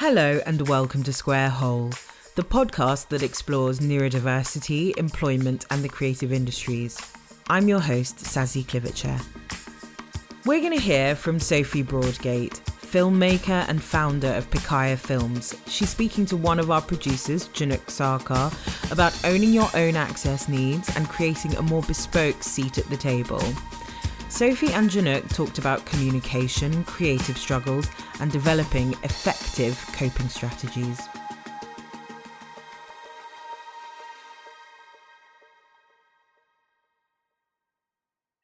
Hello and welcome to Square Hole, the podcast that explores neurodiversity, employment and the creative industries. I'm your host, Sazzie Kluvitse. We're going to hear from Sophie Broadgate, filmmaker and founder of Pikaia Films. She's speaking to one of our producers, Jhinuk Sarkar, about owning your own access needs and creating a more bespoke seat at the table. Sophie and Jhinuk talked about communication, creative struggles, and developing effective coping strategies.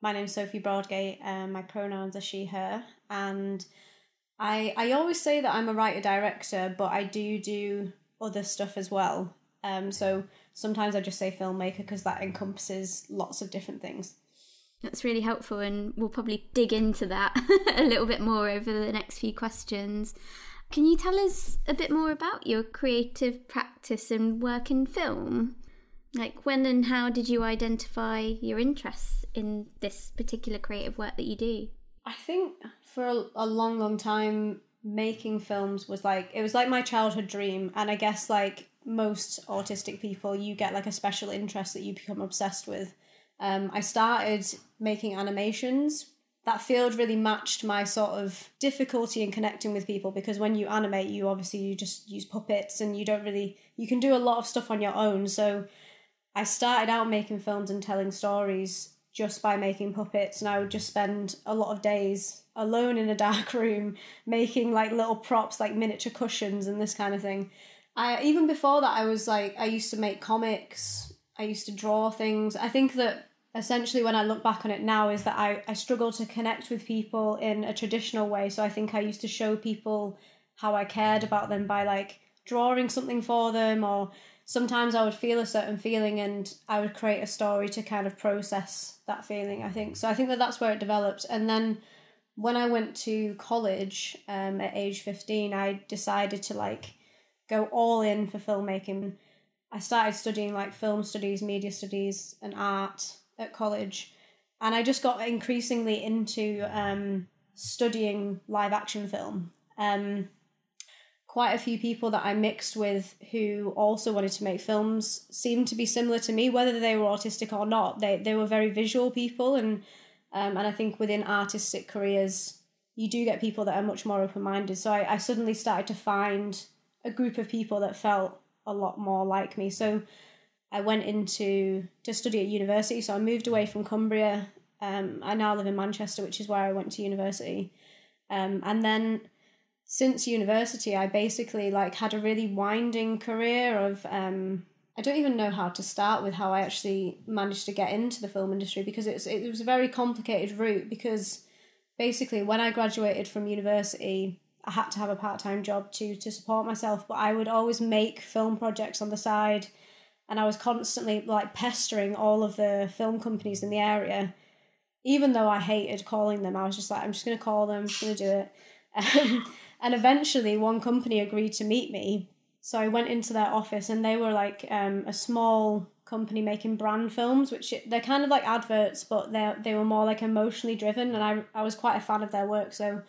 My name's Sophie Broadgate, and my pronouns are she, her, and I always say that I'm a writer-director, but I do other stuff as well. So sometimes I just say filmmaker because that encompasses lots of different things. That's really helpful, and we'll probably dig into that a little bit more over the next few questions. Can you tell us a bit more about your creative practice and work in film? Like, when and how did you identify your interests in this particular creative work that you do? I think for a long, long time, making films was like my childhood dream. And I guess like most autistic people, you get like a special interest that you become obsessed with. I started making animations. That field really matched my sort of difficulty in connecting with people, because when you animate, you just use puppets and you can do a lot of stuff on your own. So I started out making films and telling stories just by making puppets, and I would just spend a lot of days alone in a dark room making like little props, like miniature cushions and this kind of thing. Even before that, I used to make comics, I used to draw things. I think that essentially when I look back on it now is that I struggle to connect with people in a traditional way. So I think I used to show people how I cared about them by like drawing something for them, or sometimes I would feel a certain feeling and I would create a story to kind of process that feeling, I think. So I think that that's where it developed. And then when I went to college at age 15, I decided to like go all in for filmmaking. I started studying like film studies, media studies and art at college. And I just got increasingly into studying live action film. Quite a few people that I mixed with who also wanted to make films seemed to be similar to me, whether they were autistic or not. They were very visual people, and I think within artistic careers, you do get people that are much more open-minded. So I suddenly started to find a group of people that felt a lot more like me. So I went to study at university. So I moved away from Cumbria. I now live in Manchester, which is where I went to university. And then since university, I basically like had a really winding career of, I don't even know how to start with how I actually managed to get into the film industry, because it was a very complicated route, because basically when I graduated from university, I had to have a part-time job to support myself, but I would always make film projects on the side, and I was constantly like pestering all of the film companies in the area. Even though I hated calling them, I was just like, I'm just going to call them, I'm just going to do it. And eventually one company agreed to meet me. So I went into their office, and they were like a small company making brand films, which they're kind of like adverts, but they were more like emotionally driven. And I was quite a fan of their work. So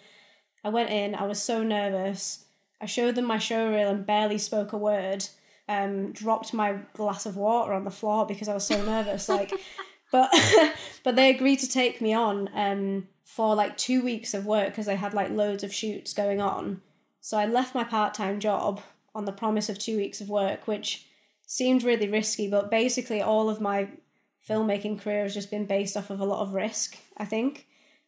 I went in, I was so nervous. I showed them my showreel and barely spoke a word, dropped my glass of water on the floor because I was so nervous. But they agreed to take me on for like 2 weeks of work, because they had like loads of shoots going on. So I left my part-time job on the promise of 2 weeks of work, which seemed really risky, but basically all of my filmmaking career has just been based off of a lot of risk, I think.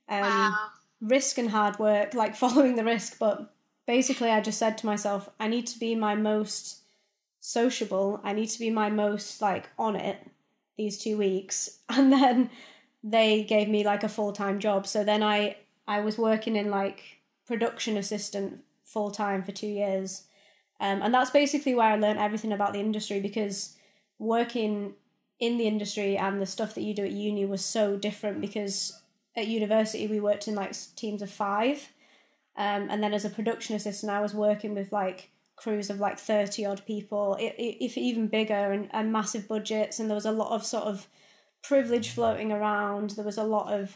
Wow. Risk and hard work, like following the risk. But basically I just said to myself, I need to be my most sociable, I need to be my most like on it these 2 weeks. And then they gave me like a full-time job. So then I was working in like production assistant full-time for 2 years. And that's basically where I learned everything about the industry, because working in the industry and the stuff that you do at uni was so different, because at university we worked in like teams of 5. And then as a production assistant, I was working with like crews of like 30 odd people, if even bigger, and massive budgets. And there was a lot of sort of privilege floating around. There was a lot of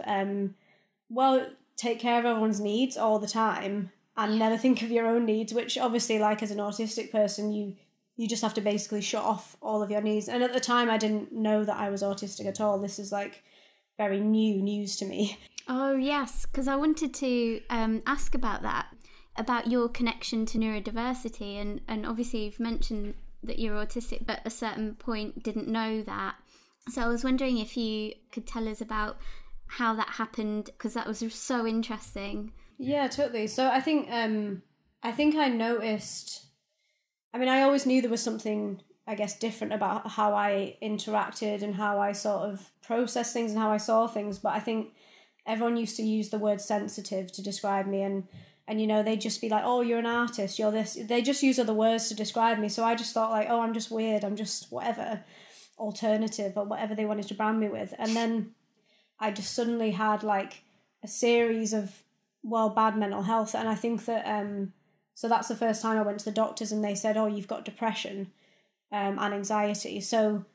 take care of everyone's needs all the time, and never think of your own needs, which obviously, like, as an autistic person, you just have to basically shut off all of your needs. And at the time, I didn't know that I was autistic at all. This is, like, very new news to me. Oh, yes, because I wanted to ask about that, about your connection to neurodiversity. And obviously, you've mentioned that you're autistic, but at a certain point didn't know that. So I was wondering if you could tell us about how that happened, because that was so interesting. Yeah, totally. So I think I noticed... I mean, I always knew there was something, I guess, different about how I interacted and how I sort of processed things and how I saw things. But I think everyone used to use the word sensitive to describe me. And you know, they'd just be like, oh, you're an artist, you're this. They just use other words to describe me. So I just thought, like, oh, I'm just weird. I'm just whatever, alternative, or whatever they wanted to brand me with. And then I just suddenly had, like, a series of, well, bad mental health. And I think that... So that's the first time I went to the doctors and they said, oh, you've got depression and anxiety. So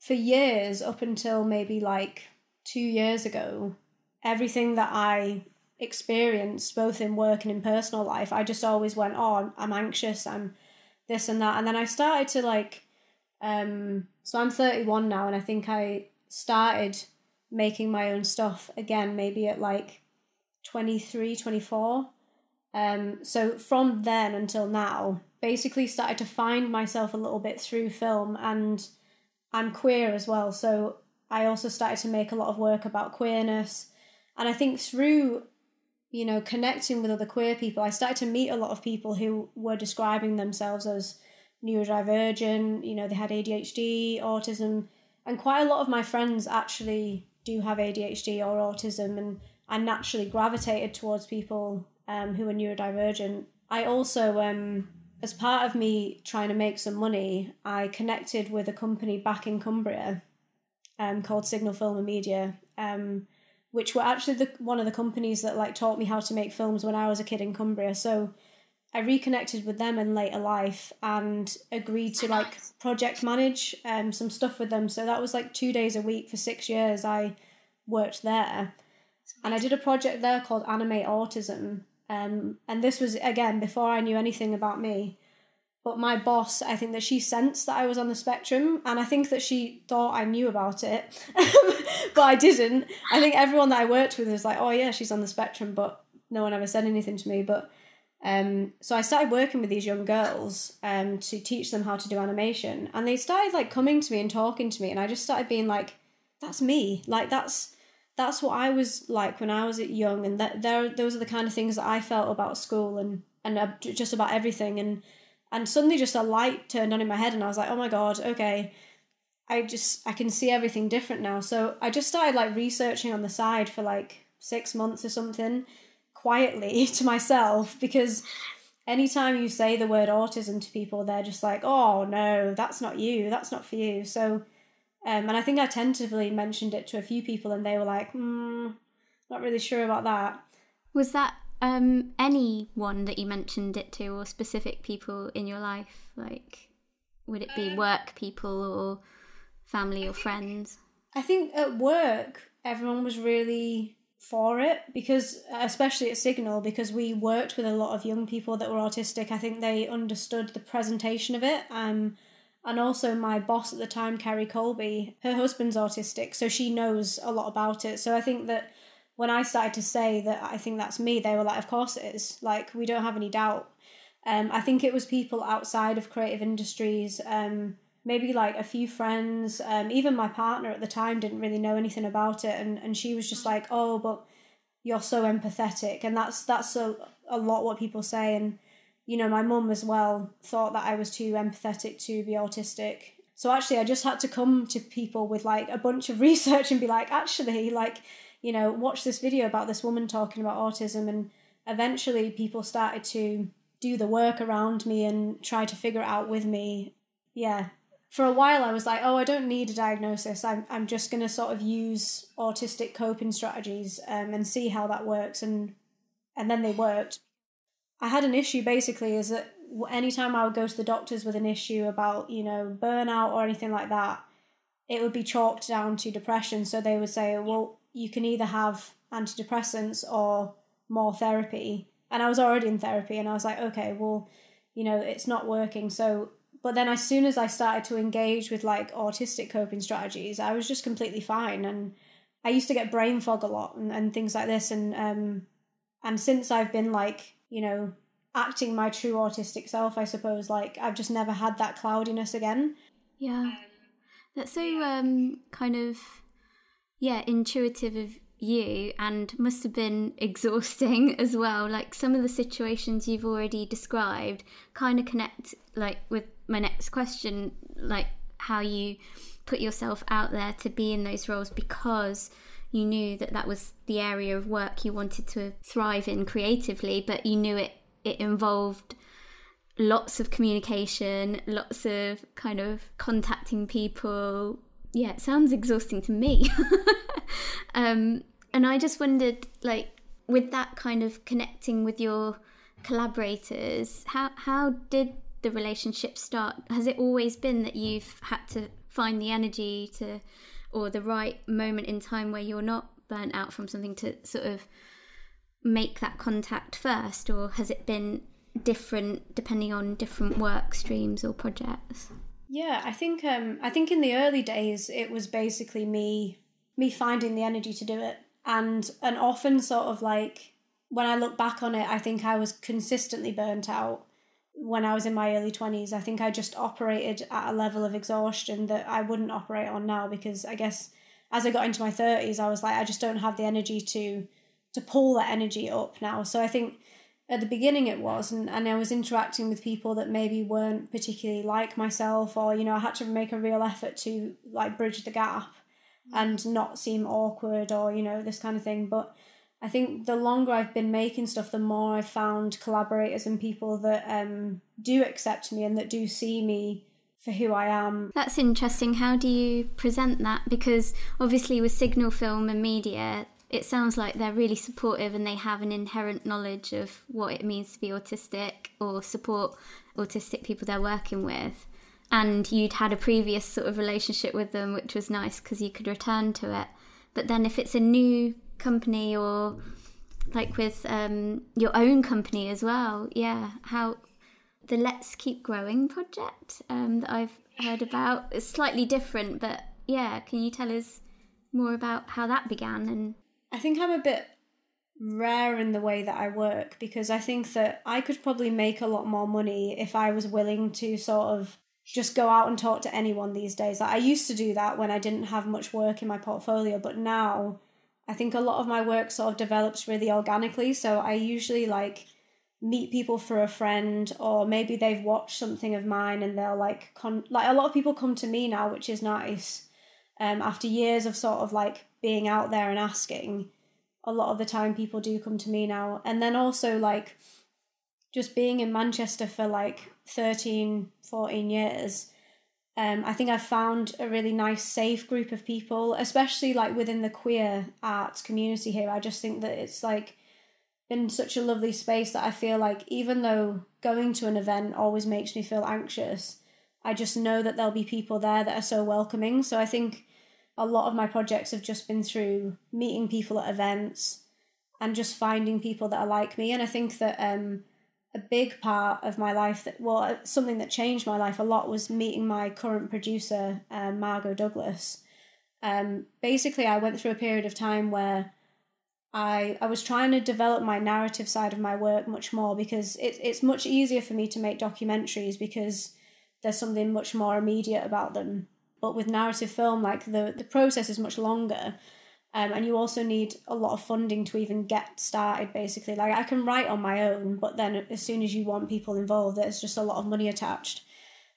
for years, up until maybe like 2 years ago, everything that I experienced, both in work and in personal life, I just always went, oh, I'm anxious, I'm this and that. And then I started to like, so I'm 31 now, and I think I started making my own stuff again, maybe at like 23, 24. So from then until now, basically started to find myself a little bit through film, and I'm queer as well. So I also started to make a lot of work about queerness. And I think through, you know, connecting with other queer people, I started to meet a lot of people who were describing themselves as neurodivergent, you know, they had ADHD, autism, and quite a lot of my friends actually do have ADHD or autism, and I naturally gravitated towards people who are neurodivergent. I also, as part of me trying to make some money, I connected with a company back in Cumbria called Signal Film and Media, which were actually one of the companies that like taught me how to make films when I was a kid in Cumbria. So I reconnected with them in later life and agreed to like project manage some stuff with them. So that was like 2 days a week for 6 years I worked there. And I did a project there called Animate Autism. And this was, again, before I knew anything about me. But my boss, I think that she sensed that I was on the spectrum, and I think that she thought I knew about it, but I didn't. I think everyone that I worked with was like, oh yeah, she's on the spectrum, but no one ever said anything to me. But so I started working with these young girls to teach them how to do animation. And they started like coming to me and talking to me, and I just started being like, that's me. Like, that's what I was like when I was young, and those are the kind of things that I felt about school and just about everything. And suddenly just a light turned on in my head, and I was like, oh my God, okay, I can see everything different now. So I just started like researching on the side for like 6 months or something, quietly to myself, because anytime you say the word autism to people, they're just like, oh no, that's not you, that's not for you. So and I think I tentatively mentioned it to a few people, and they were like, not really sure about that. Was that anyone that you mentioned it to, or specific people in your life? Like, would it be work people or family or friends? I think at work, everyone was really for it, because especially at Signal, because we worked with a lot of young people that were autistic. I think they understood the presentation of it. And also my boss at the time, Carrie Colby, her husband's autistic, so she knows a lot about it. So I think that when I started to say that I think that's me, they were like, of course it is. Like, we don't have any doubt. I think it was people outside of creative industries, maybe like a few friends. Even my partner at the time didn't really know anything about it. And she was just like, oh, but you're so empathetic. And that's a lot what people say. And you know, my mum as well thought that I was too empathetic to be autistic. So actually, I just had to come to people with like a bunch of research and be like, actually, like, you know, watch this video about this woman talking about autism. And eventually people started to do the work around me and try to figure it out with me. Yeah. For a while, I was like, oh, I don't need a diagnosis. I'm just going to sort of use autistic coping strategies and see how that works. And then they worked. I had an issue basically is that anytime I would go to the doctors with an issue about, you know, burnout or anything like that, it would be chalked down to depression. So they would say, well, you can either have antidepressants or more therapy. And I was already in therapy, and I was like, okay, well, you know, it's not working. So, but then as soon as I started to engage with like autistic coping strategies, I was just completely fine. And I used to get brain fog a lot and things like this. And since I've been like, you know, acting my true autistic self, I suppose, like I've just never had that cloudiness again. Yeah. That's so kind of, yeah, intuitive of you, and must have been exhausting as well. Like some of the situations you've already described kind of connect like with my next question, like how you put yourself out there to be in those roles because you knew that that was the area of work you wanted to thrive in creatively, but you knew it involved lots of communication, lots of kind of contacting people. Yeah, it sounds exhausting to me. And I just wondered, like, with that kind of connecting with your collaborators, how did the relationship start? Has it always been that you've had to find the energy to, or the right moment in time where you're not burnt out from something, to sort of make that contact first, or has it been different depending on different work streams or projects? Yeah, I think in the early days it was basically me finding the energy to do it, and often sort of like when I look back on it, I think I was consistently burnt out when I was in my early 20s. I think I just operated at a level of exhaustion that I wouldn't operate on now, because I guess as I got into my 30s, I was like, I just don't have the energy to pull that energy up now. So I think at the beginning it was, and I was interacting with people that maybe weren't particularly like myself, or, you know, I had to make a real effort to like bridge the gap and not seem awkward or, you know, this kind of thing. But I think the longer I've been making stuff, the more I've found collaborators and people that do accept me and that do see me for who I am. That's interesting. How do you present that? Because obviously with Signal Film and Media, it sounds like they're really supportive and they have an inherent knowledge of what it means to be autistic or support autistic people they're working with. And you'd had a previous sort of relationship with them, which was nice because you could return to it. But then if it's a new company, or like with your own company as well, yeah, how the Let's Keep Growing project that I've heard about is slightly different. But yeah, can you tell us more about how that began? And I think I'm a bit rare in the way that I work, because I think that I could probably make a lot more money if I was willing to sort of just go out and talk to anyone these days. Like, I used to do that when I didn't have much work in my portfolio, but now I think a lot of my work sort of develops really organically. So I usually like meet people for a friend, or maybe they've watched something of mine and they'll like, a lot of people come to me now, which is nice. After years of sort of like being out there and asking, a lot of the time people do come to me now. And then also like just being in Manchester for like 13, 14 years, I think I've found a really nice safe group of people, especially like within the queer arts community here. I just think that it's like been such a lovely space that I feel like, even though going to an event always makes me feel anxious, I just know that there'll be people there that are so welcoming. So I think a lot of my projects have just been through meeting people at events and just finding people that are like me. And I think that a big part of my life, something that changed my life a lot, was meeting my current producer, Margot Douglas. Basically, I went through a period of time where I was trying to develop my narrative side of my work much more, because it's much easier for me to make documentaries because there's something much more immediate about them. But with narrative film, like the process is much longer, and you also need a lot of funding to even get started, basically. Like, I can write on my own, but then as soon as you want people involved, there's just a lot of money attached.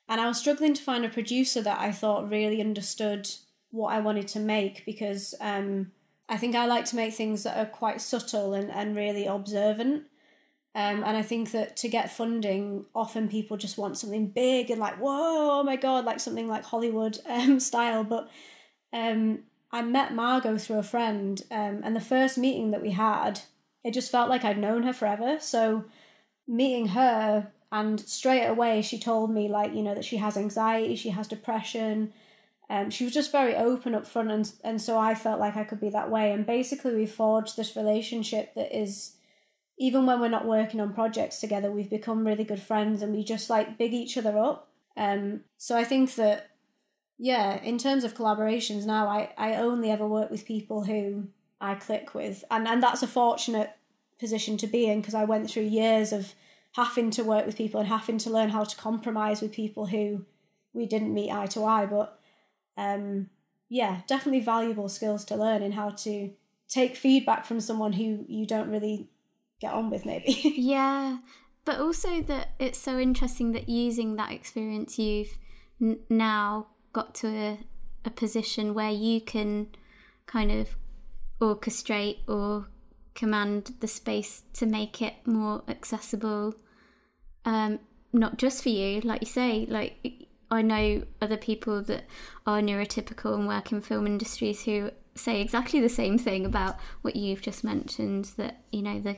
And I was struggling to find a producer that I thought really understood what I wanted to make, because I think I like to make things that are quite subtle and really observant. And I think that to get funding, often people just want something big and like, whoa, oh my God, like something like Hollywood style. But I met Margot through a friend, and the first meeting that we had, it just felt like I'd known her forever. So meeting her, and straight away she told me, like, you know, that she has anxiety, she has depression. She was just very open up front, and so I felt like I could be that way. And basically we forged this relationship that is even when we're not working on projects together, we've become really good friends and we just like big each other up. So I think that, yeah, in terms of collaborations now, I only ever work with people who I click with. And that's a fortunate position to be in, because I went through years of having to work with people and having to learn how to compromise with people who we didn't meet eye to eye. But yeah, definitely valuable skills to learn in how to take feedback from someone who you don't really get on with, maybe. Yeah, but also that it's so interesting that using that experience, you've now got to a position where you can kind of orchestrate or command the space to make it more accessible, not just for you, like you say. Like, I know other people that are neurotypical and work in film industries who say exactly the same thing about what you've just mentioned, that, you know, the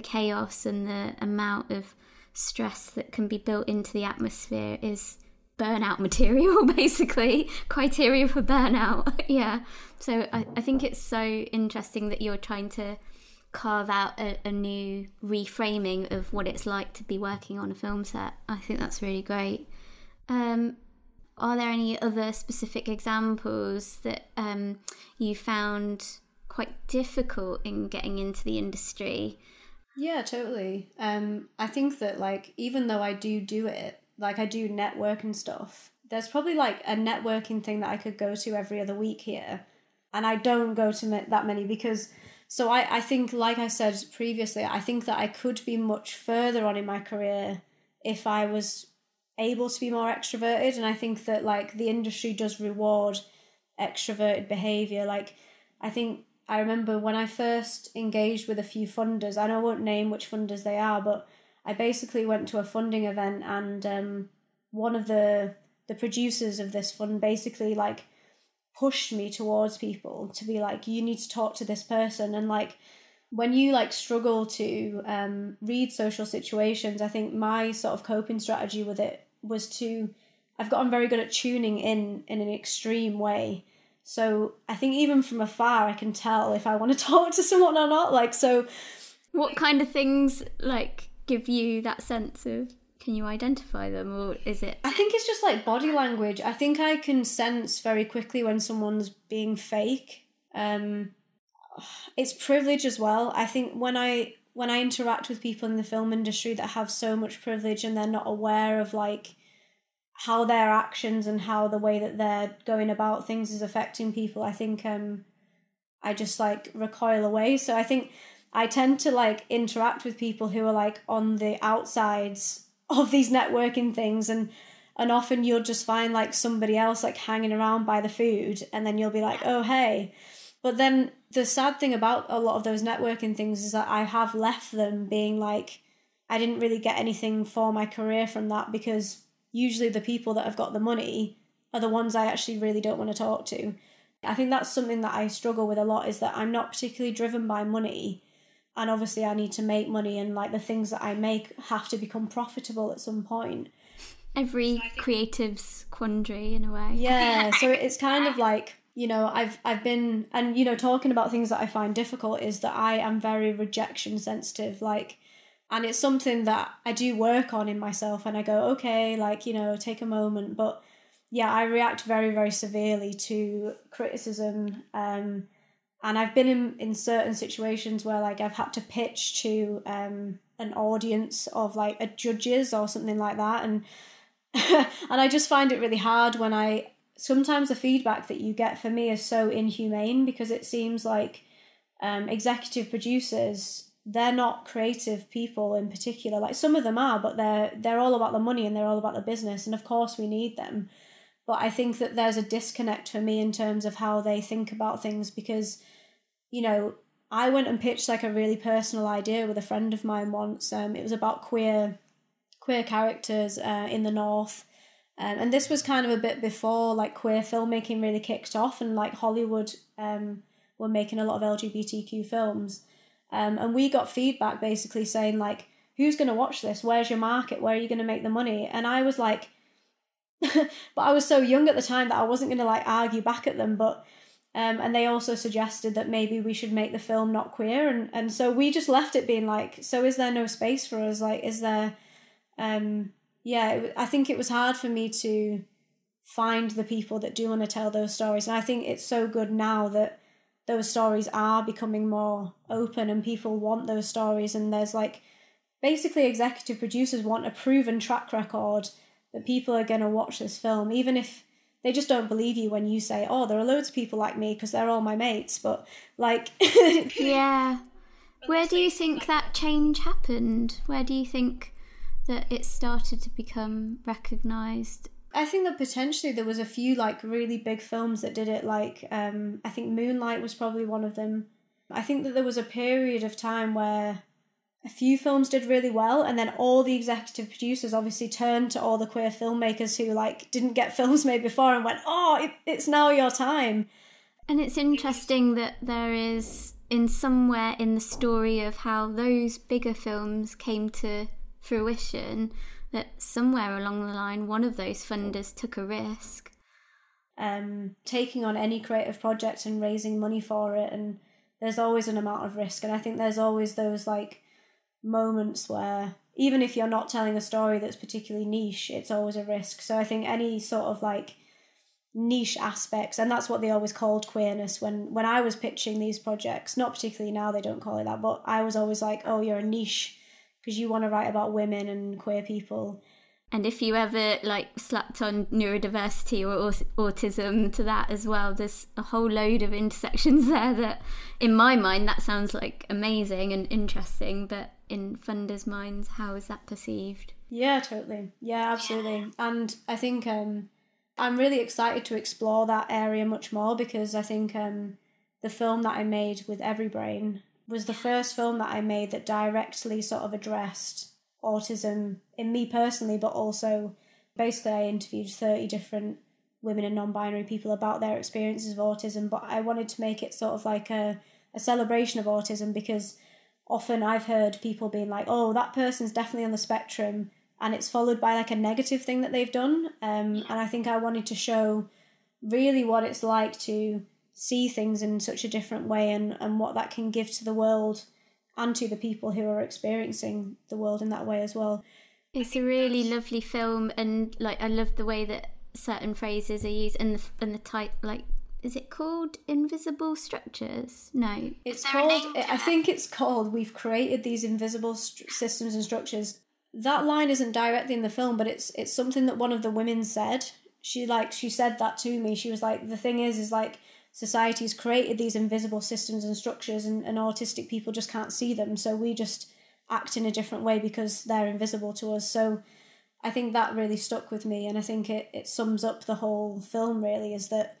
chaos and the amount of stress that can be built into the atmosphere is burnout material, basically. Criteria for burnout. Yeah. So I think it's so interesting that you're trying to carve out a new reframing of what it's like to be working on a film set. I think that's really great. Are there any other specific examples that you found quite difficult in getting into the industry? Yeah, totally. I think that, like, even though I do it, like, I do network and stuff, there's probably like a networking thing that I could go to every other week here, and I don't go to that many because... So I think, like I said previously, I think that I could be much further on in my career if I was able to be more extroverted. And I think that, like, the industry does reward extroverted behaviour. Like, I think I remember when I first engaged with a few funders, and I won't name which funders they are, but I basically went to a funding event, and one of the producers of this fund basically, like, pushed me towards people to be like, you need to talk to this person. And, like, when you, like, struggle to read social situations, I think my sort of coping strategy with it was I've gotten very good at tuning in an extreme way. So I think even from afar, I can tell if I want to talk to someone or not. Like, so what kind of things, like, give you that sense of, can you identify them, or is it... I think it's just like body language. I think I can sense very quickly when someone's being fake. It's privilege as well. I think when I interact with people in the film industry that have so much privilege and they're not aware of, like, how their actions and how the way that they're going about things is affecting people, I think I just, like, recoil away. So I think I tend to, like, interact with people who are, like, on the outsides of these networking things, and often you'll just find, like, somebody else, like, hanging around by the food, and then you'll be like, oh, hey. But then the sad thing about a lot of those networking things is that I have left them being like, I didn't really get anything for my career from that, because usually the people that have got the money are the ones I actually really don't want to talk to. I think that's something that I struggle with a lot, is that I'm not particularly driven by money. And obviously I need to make money, and, like, the things that I make have to become profitable at some point. Every creative's quandary, in a way. Yeah, so it's kind of like, you know, I've been... And, you know, talking about things that I find difficult is that I am very rejection sensitive, like... And it's something that I do work on in myself, and I go, okay, like, you know, take a moment. But, yeah, I react very, very severely to criticism, and I've been in certain situations where, like, I've had to pitch to an audience of, like, a judges or something like that. And and I just find it really hard when sometimes the feedback that you get for me is so inhumane, because it seems like executive producers, they're not creative people in particular. Like, some of them are, but they're all about the money and they're all about the business. And of course we need them. But I think that there's a disconnect for me in terms of how they think about things, because, you know, I went and pitched, like, a really personal idea with a friend of mine once. It was about queer characters in the North. And this was kind of a bit before, like, queer filmmaking really kicked off, and, like, Hollywood were making a lot of LGBTQ films. And we got feedback basically saying, like, who's going to watch this? Where's your market? Where are you going to make the money? And I was like... but I was so young at the time that I wasn't going to, like, argue back at them. But And they also suggested that maybe we should make the film not queer. And so we just left it being like, so is there no space for us? Like, is there... I think it was hard for me to find the people that do want to tell those stories. And I think it's so good now that those stories are becoming more open and people want those stories. And there's like, basically executive producers want a proven track record that people are going to watch this film, even if they just don't believe you when you say, oh, there are loads of people like me because they're all my mates. But like... Yeah. Where do you think that change happened? Where do you think that it started to become recognised? I think that potentially there was a few like really big films that did it. Like I think Moonlight was probably one of them. I think that there was a period of time where a few films did really well, and then all the executive producers obviously turned to all the queer filmmakers who like didn't get films made before and went, oh, it's now your time. And it's interesting that there is in somewhere in the story of how those bigger films came to fruition that somewhere along the line one of those funders took a risk. Taking on any creative project and raising money for it, and there's always an amount of risk, and I think there's always those like moments where even if you're not telling a story that's particularly niche, it's always a risk. So I think any sort of like niche aspects, and that's what they always called queerness when I was pitching these projects, not particularly now, they don't call it that, but I was always like, oh, you're a niche because you want to write about women and queer people. And if you ever like slapped on neurodiversity or autism to that as well, there's a whole load of intersections there that in my mind that sounds like amazing and interesting, but in funders' minds, how is that perceived? Yeah, totally. Yeah, absolutely. Yeah. And I think I'm really excited to explore that area much more, because I think the film that I made with Every Brain was the first film that I made that directly sort of addressed autism in me personally, but also basically I interviewed 30 different women and non-binary people about their experiences of autism, but I wanted to make it sort of like a celebration of autism, because often I've heard people being like, oh, that person's definitely on the spectrum, and it's followed by like a negative thing that they've done. And I think I wanted to show really what it's like to see things in such a different way, and what that can give to the world and to the people who are experiencing the world in that way as well. It's a really lovely film, and like I love the way that certain phrases are used, and the type, like, is it called invisible structures? No. It's called, I think it's called, we've created these invisible systems and structures. That line isn't directly in the film, but it's something that one of the women said. She said that to me. She was like, the thing is like, society's created these invisible systems and structures, and autistic people just can't see them, so we just act in a different way because they're invisible to us. So I think that really stuck with me, and I think it sums up the whole film really, is that,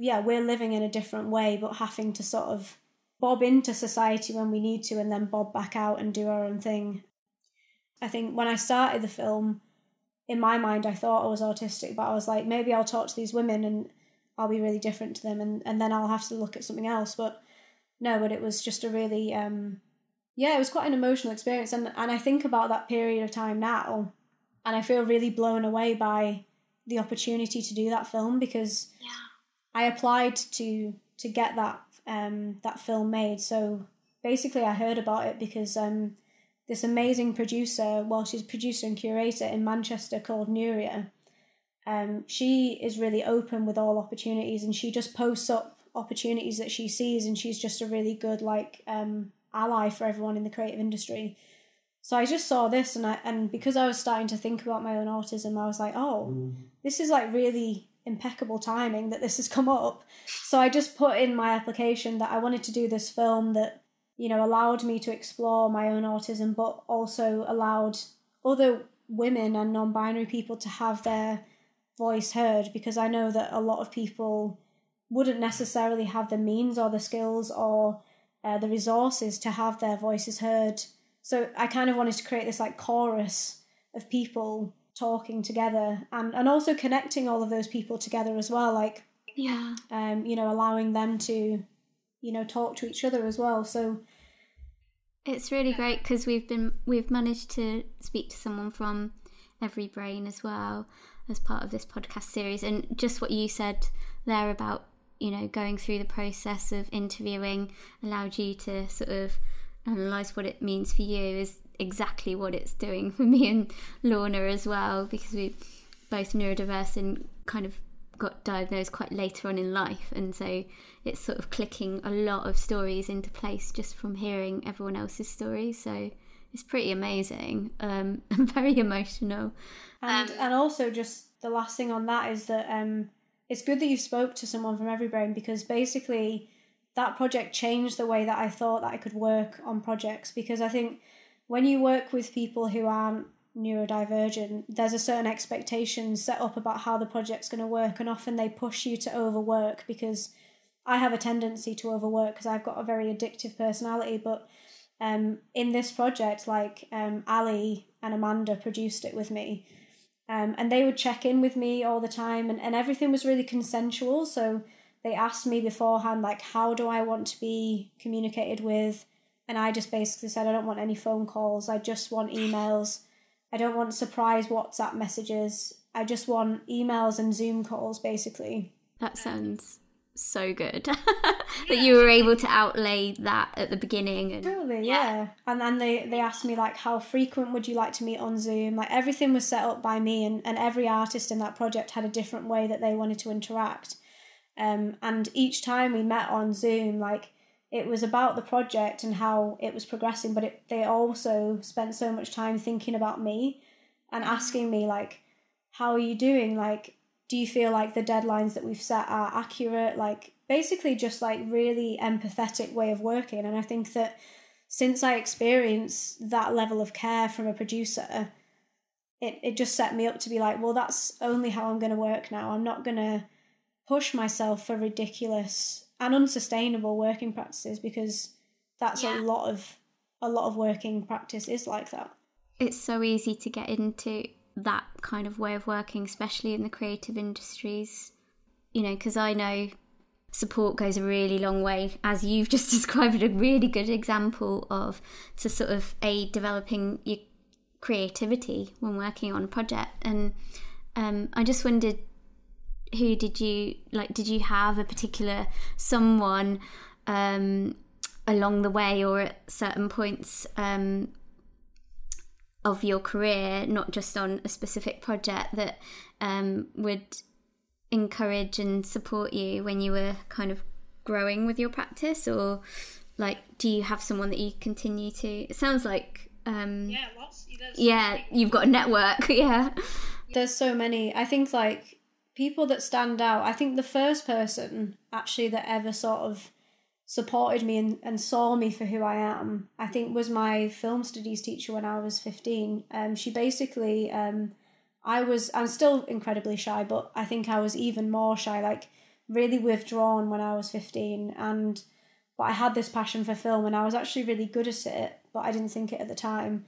yeah, we're living in a different way but having to sort of bob into society when we need to and then bob back out and do our own thing. I think when I started the film, in my mind I thought I was autistic, but I was like, maybe I'll talk to these women and I'll be really different to them, and then I'll have to look at something else. But no, but it was just a really, it was quite an emotional experience. And I think about that period of time now, and I feel really blown away by the opportunity to do that film, because I applied to get that film made. So basically I heard about it because this amazing producer, well, she's producer and curator in Manchester called Nuria. She is really open with all opportunities, and she just posts up opportunities that she sees, and she's just a really good like ally for everyone in the creative industry. So I just saw this, and because I was starting to think about my own autism, I was like, oh, this is like really impeccable timing that this has come up. So I just put in my application that I wanted to do this film that, you know, allowed me to explore my own autism, but also allowed other women and non-binary people to have their voice heard, because I know that a lot of people wouldn't necessarily have the means or the skills or the resources to have their voices heard. So I kind of wanted to create this like chorus of people talking together, and also connecting all of those people together as well, like allowing them to, you know, talk to each other as well. So it's really great because we've managed to speak to someone from Every Brain as well as part of this podcast series, and just what you said there about you know, going through the process of interviewing allowed you to sort of analyse what it means for you is exactly what it's doing for me and Lorna as well, because we're both neurodiverse and kind of got diagnosed quite later on in life, and so it's sort of clicking a lot of stories into place just from hearing everyone else's stories. So it's pretty amazing, and very emotional. And also just the last thing on that is that it's good that you spoke to someone from Every Brain, because basically that project changed the way that I thought that I could work on projects, because I think when you work with people who aren't neurodivergent, there's a certain expectation set up about how the project's going to work, and often they push you to overwork, because I have a tendency to overwork because I've got a very addictive personality. But in this project, like Ali and Amanda produced it with me, and they would check in with me all the time, and everything was really consensual. So they asked me beforehand, like, how do I want to be communicated with? And I just basically said, I don't want any phone calls, I just want emails. I don't want surprise WhatsApp messages. I just want emails and Zoom calls, basically. That sounds so good that you were able to outlay that at the beginning. And totally, yeah. And then they asked me, like, how frequent would you like to meet on Zoom? Like, everything was set up by me, and every artist in that project had a different way that they wanted to interact. And each time we met on Zoom, like, it was about the project and how it was progressing, but they also spent so much time thinking about me and asking me, like, how are you doing? Like, do you feel like the deadlines that we've set are accurate? Like, basically just, like, really empathetic way of working. And I think that since I experienced that level of care from a producer, it just set me up to be like, well, that's only how I'm going to work now. I'm not going to push myself for ridiculous and unsustainable working practices, because that's a lot of working practice is like that. It's so easy to get into that kind of way of working, especially in the creative industries, you know, because I know support goes a really long way, as you've just described a really good example of, to sort of aid developing your creativity when working on a project. And I just wondered, who did you like? Did you have a particular someone along the way or at certain points of your career, not just on a specific project, that would encourage and support you when you were kind of growing with your practice? Or, like, do you have someone that you continue to? It sounds like you've got a network. Yeah, there's so many. I think, like, people that stand out, I think the first person actually that ever sort of supported me and saw me for who I am, I think, was my film studies teacher when I was 15. She basically, I'm still incredibly shy, but I think I was even more shy, like really withdrawn when I was 15. But I had this passion for film and I was actually really good at it, but I didn't think it at the time.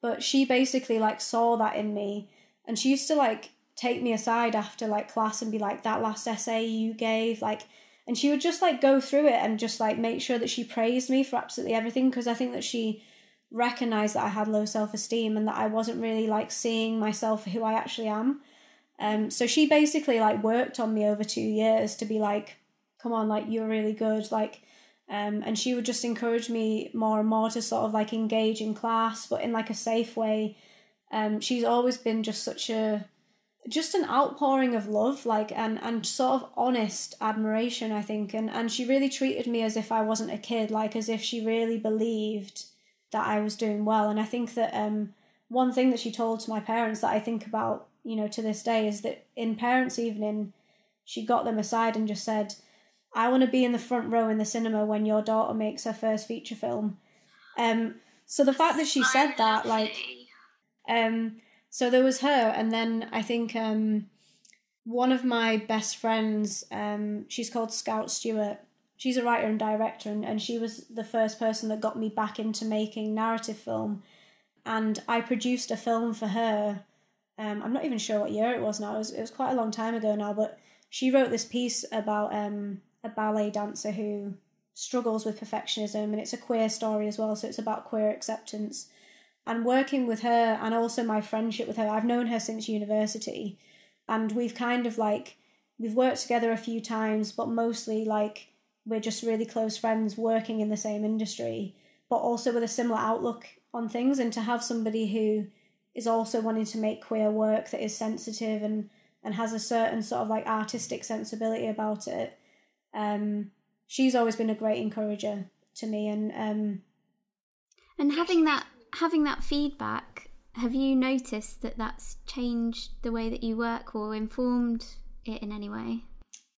But she basically, like, saw that in me, and she used to, like, take me aside after, like, class and be like, that last essay you gave, like, and she would just, like, go through it and just, like, make sure that she praised me for absolutely everything, because I think that she recognised that I had low self-esteem and that I wasn't really, like, seeing myself for who I actually am. So she basically, like, worked on me over 2 years to be like, come on, like, you're really good, like, and she would just encourage me more and more to sort of, like, engage in class, but in, like, a safe way. She's always been just such an outpouring of love, like, and sort of honest admiration, I think. And she really treated me as if I wasn't a kid, like, as if she really believed that I was doing well. And I think that one thing that she told to my parents that I think about, you know, to this day, is that in parents' evening, she got them aside and just said, I want to be in the front row in the cinema when your daughter makes her first feature film. So the fact that she said that, like... So there was her, and then I think one of my best friends, she's called Scout Stewart. She's a writer and director, and she was the first person that got me back into making narrative film. And I produced a film for her. I'm not even sure what year it was now. It was quite a long time ago now, but she wrote this piece about a ballet dancer who struggles with perfectionism, and it's a queer story as well, so it's about queer acceptance. And working with her, and also my friendship with her, I've known her since university, and we've kind of, like, We've worked together a few times, but mostly like we're just really close friends working in the same industry, but also with a similar outlook on things. And to have somebody who is also wanting to make queer work that is sensitive and has a certain sort of like artistic sensibility about it, she's always been a great encourager to me. And having that feedback, have you noticed that that's changed the way that you work or informed it in any way?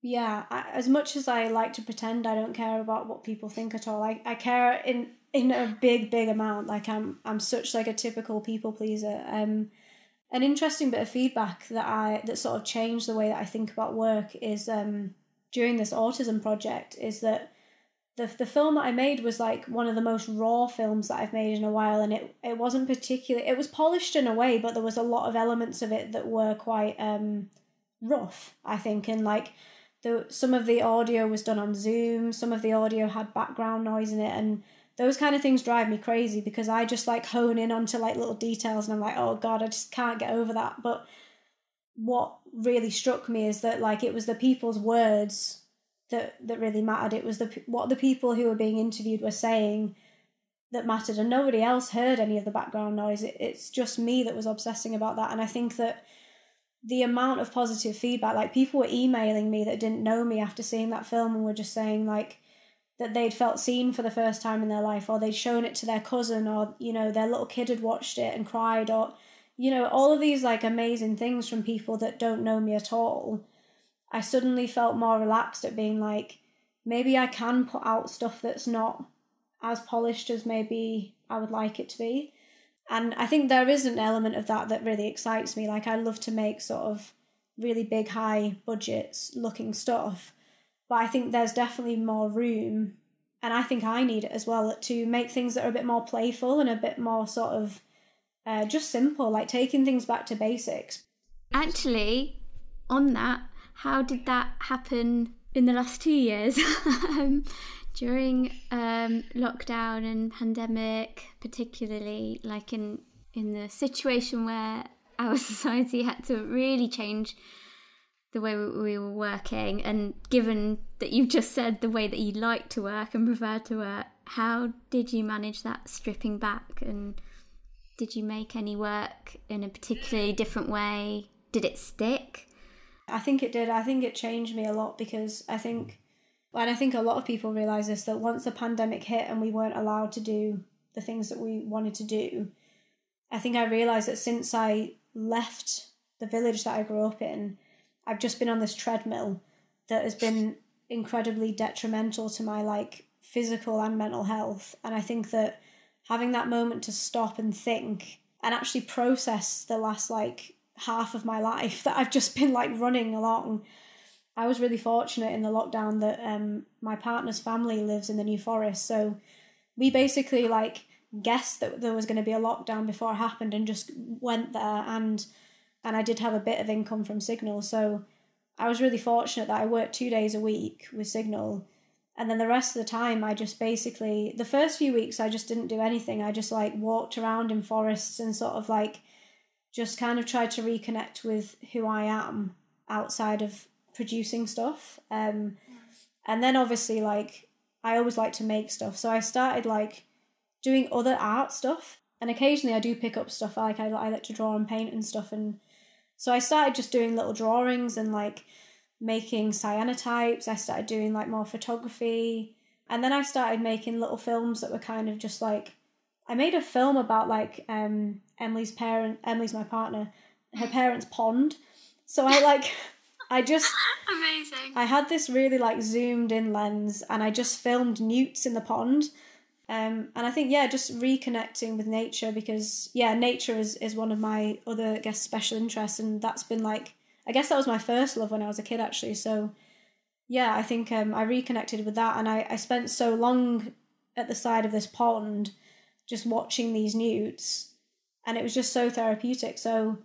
Yeah, as much as I like to pretend I don't care about what people think at all, I care in a big amount. Like I'm such like a typical people pleaser. An interesting bit of feedback that sort of changed the way that I think about work is during this autism project is that the film that I made was like one of the most raw films that I've made in a while, and it wasn't particularly, it was polished in a way, but there was a lot of elements of it that were quite rough, I think, and like some of the audio was done on Zoom, some of the audio had background noise in it, and those kind of things drive me crazy because I just like hone in onto like little details and I'm like, oh God, I just can't get over that. But what really struck me is that like it was the people's words that really mattered. It was what the people who were being interviewed were saying that mattered, and nobody else heard any of the background noise. It's just me that was obsessing about that. And I think that the amount of positive feedback, like people were emailing me that didn't know me after seeing that film and were just saying like that they'd felt seen for the first time in their life, or they'd shown it to their cousin, or you know, their little kid had watched it and cried, or you know, all of these like amazing things from people that don't know me at all. I suddenly felt more relaxed at being like, maybe I can put out stuff that's not as polished as maybe I would like it to be. And I think there is an element of that really excites me. Like I love to make sort of really big, high budgets looking stuff, but I think there's definitely more room, and I think I need it as well, to make things that are a bit more playful and a bit more sort of just simple, like taking things back to basics. Actually, on that, how did that happen in the last 2 years? During lockdown and pandemic, particularly like in the situation where our society had to really change the way we were working, and given that you've just said the way that you like to work and prefer to work, how did you manage that stripping back? And did you make any work in a particularly different way? Did it stick? I think it did. I think it changed me a lot because I think a lot of people realise this, that once the pandemic hit and we weren't allowed to do the things that we wanted to do, I think I realised that since I left the village that I grew up in, I've just been on this treadmill that has been incredibly detrimental to my like physical and mental health. And I think that having that moment to stop and think and actually process the last like half of my life that I've just been like running along. I was really fortunate in the lockdown that my partner's family lives in the New Forest, so we basically like guessed that there was going to be a lockdown before it happened and just went there, and I did have a bit of income from Signal, so I was really fortunate that I worked 2 days a week with Signal, and then the rest of the time I just basically, the first few weeks I just didn't do anything. I just like walked around in forests and sort of like just kind of tried to reconnect with who I am outside of producing stuff. And then obviously, like, I always like to make stuff. So I started, like, doing other art stuff. And occasionally I do pick up stuff. Like, I like to draw and paint and stuff. And so I started just doing little drawings and, like, making cyanotypes. I started doing, like, more photography. And then I started making little films that were kind of just, like... I made a film about, like... Emily's my partner, her parents' pond. So I like, I just... Amazing. I had this really like zoomed in lens and I just filmed newts in the pond. And I think, yeah, just reconnecting with nature because, yeah, nature is one of my other, I guess, special interests. And that's been like, I guess that was my first love when I was a kid actually. So yeah, I think I reconnected with that. And I spent so long at the side of this pond just watching these newts. And it was just so therapeutic. So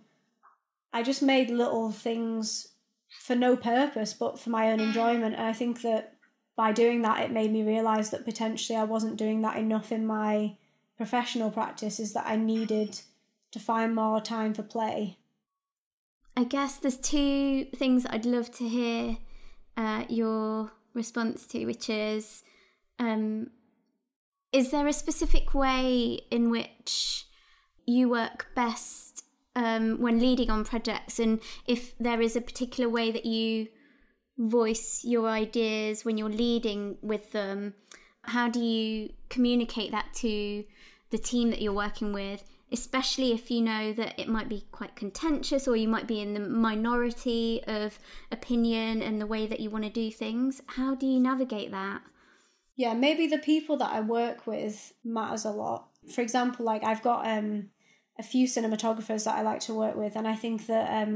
I just made little things for no purpose, but for my own enjoyment. And I think that by doing that, it made me realise that potentially I wasn't doing that enough in my professional practice, is that I needed to find more time for play. I guess there's two things I'd love to hear your response to, which is there a specific way in which you work best when leading on projects, and if there is a particular way that you voice your ideas when you're leading with them? How do you communicate that to the team that you're working with, especially if you know that it might be quite contentious or you might be in the minority of opinion and the way that you want to do things? How do you navigate that? Yeah, maybe the people that I work with matters a lot. For example, like I've got a few cinematographers that I like to work with, and I think that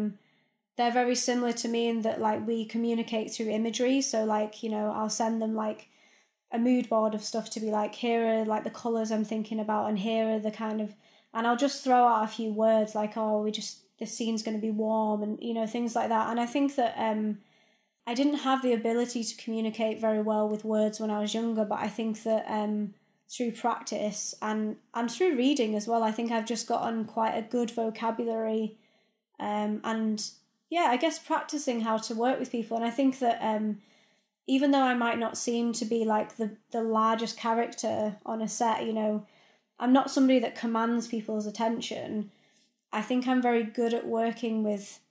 they're very similar to me in that, like, we communicate through imagery. So, like, you know, I'll send them, like, a mood board of stuff to be like, here are, like, the colours I'm thinking about, and here are the kind of... And I'll just throw out a few words like, oh, this scene's going to be warm, and, you know, things like that. And I think that I didn't have the ability to communicate very well with words when I was younger, but I think that through practice and through reading as well, I think I've just gotten quite a good vocabulary, and... yeah, I guess practicing how to work with people. And I think that even though I might not seem to be like the largest character on a set, you know, I'm not somebody that commands people's attention. I think I'm very good at working with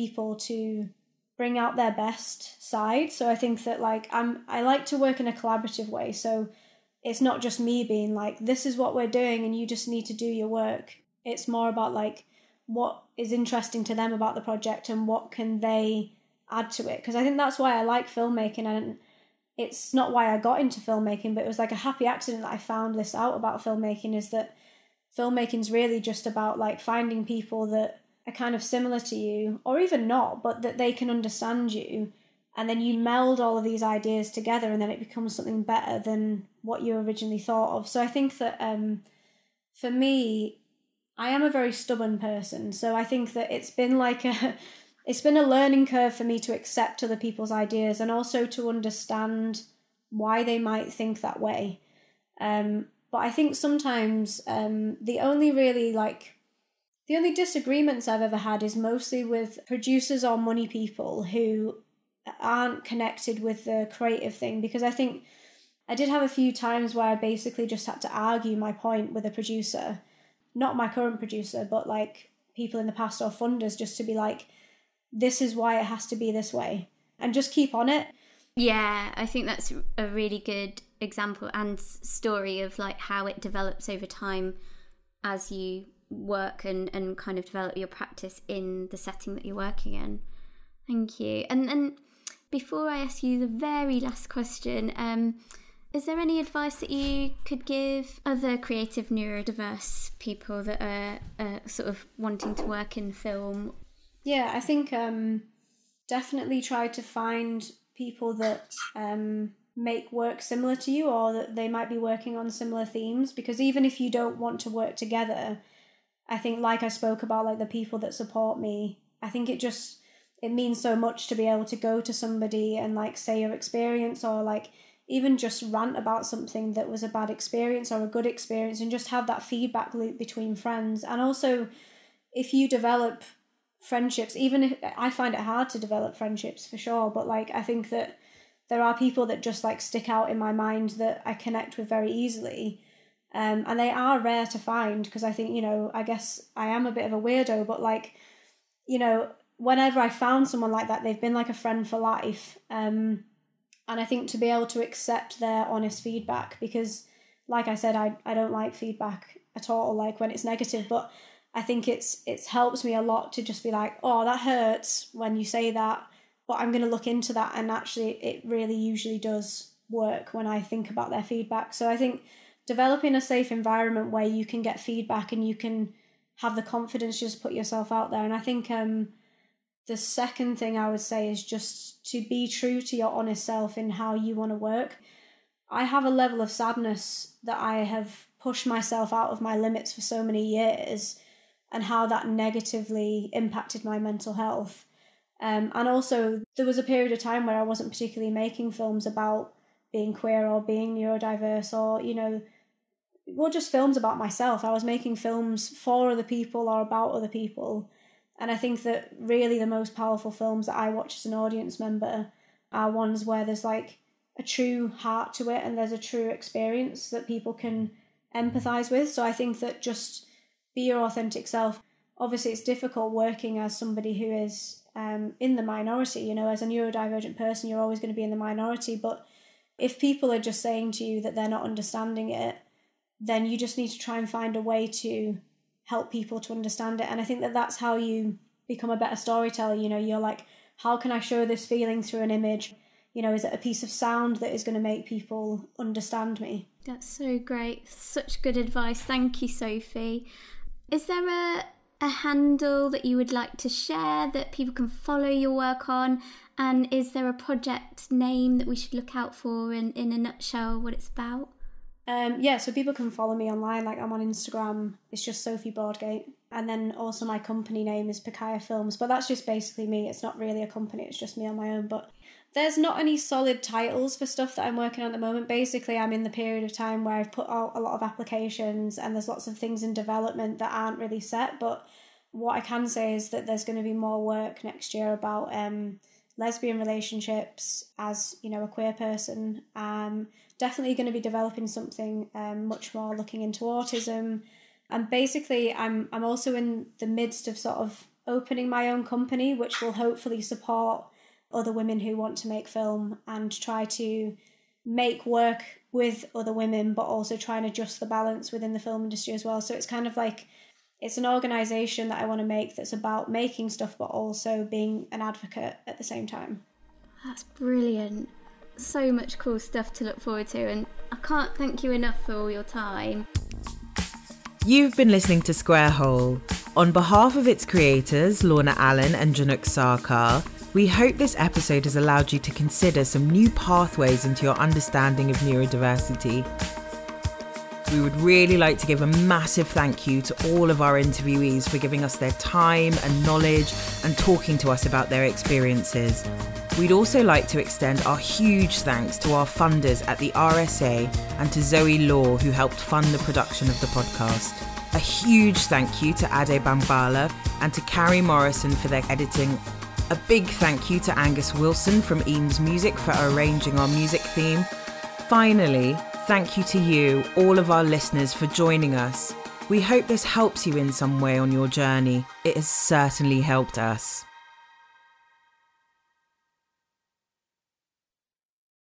people to bring out their best side. So I think that, like, I like to work in a collaborative way. So it's not just me being like, this is what we're doing and you just need to do your work. It's more about, like, what is interesting to them about the project and what can they add to it. Because I think that's why I like filmmaking, and it's not why I got into filmmaking, but it was like a happy accident that I found this out about filmmaking, is that filmmaking's really just about, like, finding people that are kind of similar to you, or even not, but that they can understand you, and then you meld all of these ideas together and then it becomes something better than what you originally thought of. So I think that for me, I am a very stubborn person, so I think that it's been like a learning curve for me to accept other people's ideas and also to understand why they might think that way. But I think sometimes the only disagreements I've ever had is mostly with producers or money people who aren't connected with the creative thing, because I think I did have a few times where I basically just had to argue my point with a producer. Not my current producer, but, like, people in the past or funders, just to be like, this is why it has to be this way, and just keep on it. Yeah, I think that's a really good example and story of, like, how it develops over time as you work and kind of develop your practice in the setting that you're working in. Thank you. And then before I ask you the very last question, is there any advice that you could give other creative neurodiverse people that are sort of wanting to work in film? Yeah, I think definitely try to find people that make work similar to you, or that they might be working on similar themes, because even if you don't want to work together, I think, like I spoke about, like, the people that support me, I think it means so much to be able to go to somebody and, like, say your experience, or, like, even just rant about something that was a bad experience or a good experience, and just have that feedback loop between friends. And also, if you develop friendships, even if I find it hard to develop friendships for sure, but, like, I think that there are people that just, like, stick out in my mind that I connect with very easily. And they are rare to find, because I think, you know, I guess I am a bit of a weirdo, but, like, you know, whenever I found someone like that, they've been like a friend for life. And I think to be able to accept their honest feedback, because, like I said, I don't like feedback at all, like, when it's negative, but I think it's helps me a lot to just be like, oh, that hurts when you say that, but I'm going to look into that. And actually, it really usually does work when I think about their feedback. So I think developing a safe environment where you can get feedback and you can have the confidence to just put yourself out there. And I think... the second thing I would say is just to be true to your honest self in how you want to work. I have a level of sadness that I have pushed myself out of my limits for so many years, and how that negatively impacted my mental health. And also, there was a period of time where I wasn't particularly making films about being queer or being neurodiverse, or, you know, well, just films about myself. I was making films for other people or about other people. And I think that really the most powerful films that I watch as an audience member are ones where there's like a true heart to it and there's a true experience that people can empathise with. So I think that just be your authentic self. Obviously, it's difficult working as somebody who is in the minority. You know, as a neurodivergent person, you're always going to be in the minority. But if people are just saying to you that they're not understanding it, then you just need to try and find a way to help people to understand it. And I think that that's how you become a better storyteller. You know, you're like, how can I show this feeling through an image? You know, is it a piece of sound that is going to make people understand me? That's so great. Such good advice. Thank you, Sophie. Is there a handle that you would like to share that people can follow your work on? And is there a project name that we should look out for and in a nutshell what it's about? Yeah, so people can follow me online. Like, I'm on Instagram. It's just Sophie Broadgate. And then also my company name is Pikaia Films. But that's just basically me. It's not really a company. It's just me on my own. But there's not any solid titles for stuff that I'm working on at the moment. Basically, I'm in the period of time where I've put out a lot of applications and there's lots of things in development that aren't really set. But what I can say is that there's going to be more work next year about lesbian relationships as, you know, a queer person. Definitely going to be developing something much more looking into autism. And basically, I'm also in the midst of sort of opening my own company, which will hopefully support other women who want to make film and try to make work with other women, but also try and adjust the balance within the film industry as well. So it's kind of like, it's an organisation that I want to make that's about making stuff, but also being an advocate at the same time. That's brilliant. So much cool stuff to look forward to, and I can't thank you enough for all your time. You've been listening to Square Hole. On behalf of its creators, Lorna Allen and Jhinuk Sarkar, we hope this episode has allowed you to consider some new pathways into your understanding of neurodiversity. We would really like to give a massive thank you to all of our interviewees for giving us their time and knowledge and talking to us about their experiences. We'd also like to extend our huge thanks to our funders at the RSA and to Zoe Law, who helped fund the production of the podcast. A huge thank you to Ade Bamgbala and to Carrie Morrison for their editing. A big thank you to Angus Wilson from Eames Music for arranging our music theme. Finally, thank you to you, all of our listeners, for joining us. We hope this helps you in some way on your journey. It has certainly helped us.